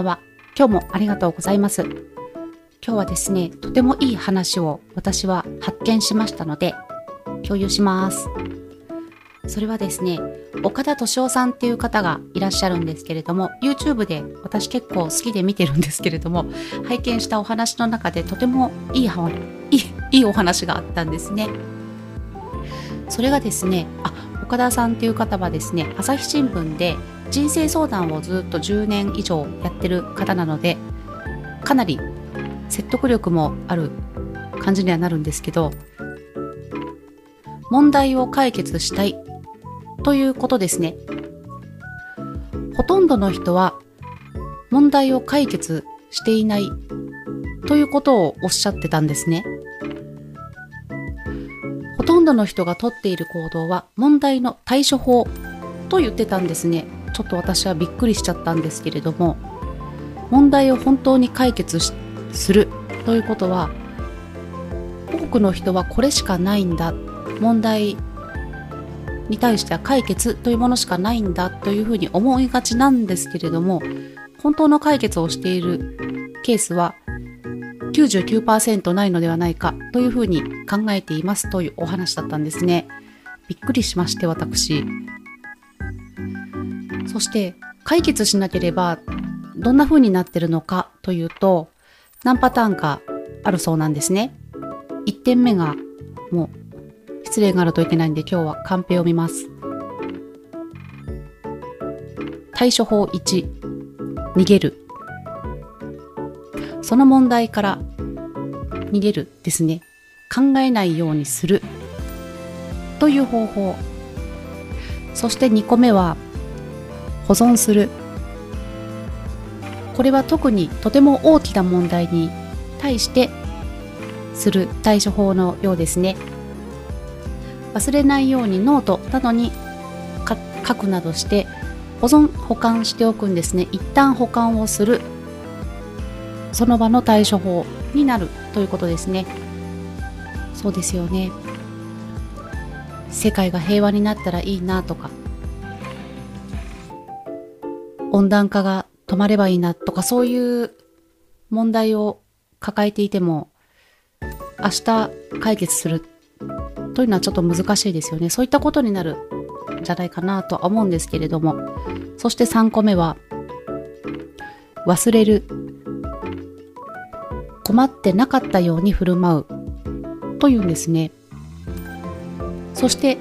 んは。今日もありがとうございます。今日はですね、とてもいい話を私は発見しましたので、共有します。それはですね、岡田敏夫さんっていう方がいらっしゃるんですけれども、YouTube で私結構好きで見てるんですけれども、拝見したお話の中でとてもいいお話があったんですね。それがですね、岡田さんっていう方はですね、朝日新聞で人生相談をずっと10年以上やってる方なので、かなり説得力もある感じにはなるんですけど、問題を解決したいということですね。ほとんどの人は問題を解決していないということをおっしゃってたんですね。ほとんどの人がとっている行動は問題の対処法と言ってたんですね。ちょっと私はびっくりしちゃったんですけれども、問題を本当に解決するということは、多くの人はこれしかないんだ、問題に対しては解決というものしかないんだというふうに思いがちなんですけれども、本当の解決をしているケースは 99% ないのではないかというふうに考えていますというお話だったんですね。びっくりしまして、私。そして解決しなければどんなふうになってるのかというと、何パターンかあるそうなんですね。1点目が、もう失礼があるといけないんで今日はカンペを見ます。対処法1、逃げる。その問題から逃げるですね。考えないようにするという方法。そして2個目は保存する。これは特にとても大きな問題に対してする対処法のようですね。忘れないようにノートなどに書くなどして保管しておくんですね。一旦保管をする、その場の対処法になるということですね。そうですよね。世界が平和になったらいいなとか、温暖化が止まればいいなとか、そういう問題を抱えていても明日解決するというのはちょっと難しいですよね。そういったことになるんじゃないかなとは思うんですけれども。そして3個目は忘れる。困ってなかったように振る舞うというんですね。そして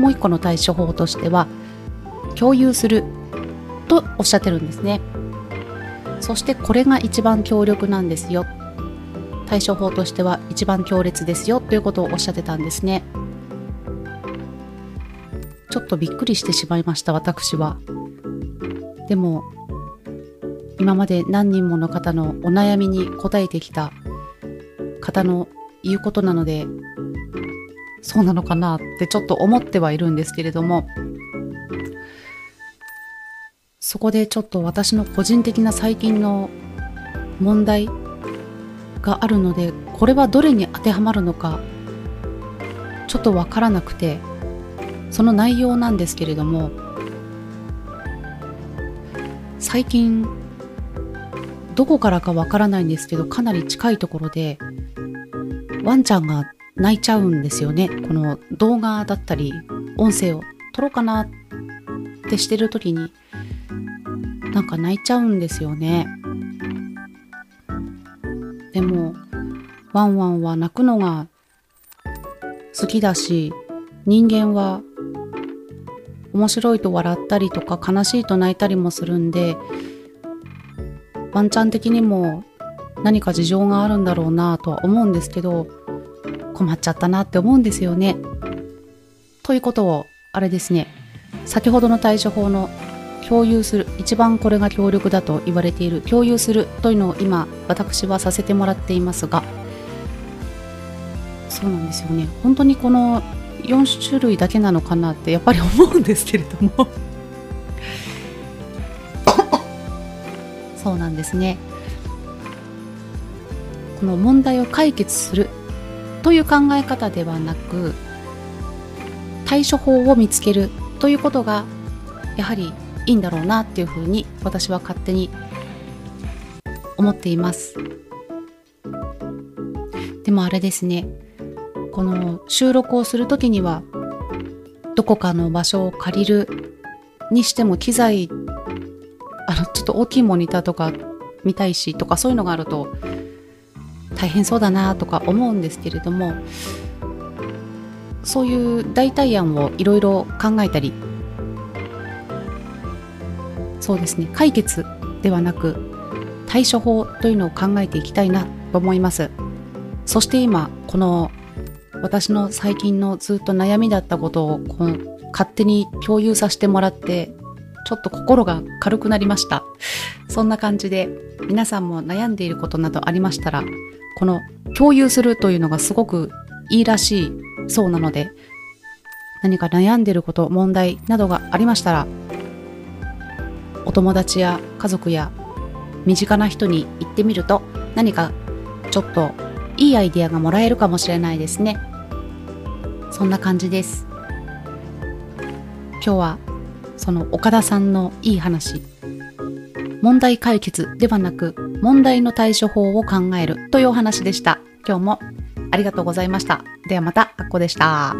もう1個の対処法としては共有するとおっしゃってるんですね。そしてこれが一番強力なんですよ。対処法としては一番強烈ですよということをおっしゃってたんですね。ちょっとびっくりしてしまいました、私は。でも今まで何人もの方のお悩みに答えてきた方の言うことなので、そうなのかなってちょっと思ってはいるんですけれども、そこでちょっと私の個人的な最近の問題があるので、これはどれに当てはまるのかちょっとわからなくて、その内容なんですけれども、最近どこからかわからないんですけど、かなり近いところでワンちゃんが泣いちゃうんですよね。この動画だったり音声を撮ろうかなってしてる時になんか泣いちゃうんですよね。でもワンワンは泣くのが好きだし、人間は面白いと笑ったりとか悲しいと泣いたりもするんで、ワンちゃん的にも何か事情があるんだろうなとは思うんですけど、困っちゃったなって思うんですよね。ということを、あれですね、先ほどの対処法の共有する、一番これが強力だと言われている共有するというのを今私はさせてもらっていますが、そうなんですよね。本当にこの4種類だけなのかなってやっぱり思うんですけれどもそうなんですね。この問題を解決するという考え方ではなく、対処法を見つけるということがやはりいいんだろうなっていうふうに私は勝手に思っています。でもあれですね、この収録をする時にはどこかの場所を借りるにしても機材、ちょっと大きいモニターとか見たいしとかそういうのがあると大変そうだなとか思うんですけれども、そういう代替案をいろいろ考えたり、そうですね、解決ではなく対処法というのを考えていきたいなと思います。そして今この私の最近のずっと悩みだったことを勝手に共有させてもらってちょっと心が軽くなりました。そんな感じで皆さんも悩んでいることなどありましたら、この共有するというのがすごくいいらしいそうなので、何か悩んでいること問題などがありましたらお友達や家族や身近な人に言ってみると何かちょっといいアイディアがもらえるかもしれないですね。そんな感じです。今日はその岡田さんのいい話、問題解決ではなく問題の対処法を考えるというお話でした。今日もありがとうございました。ではまた、あっこでした。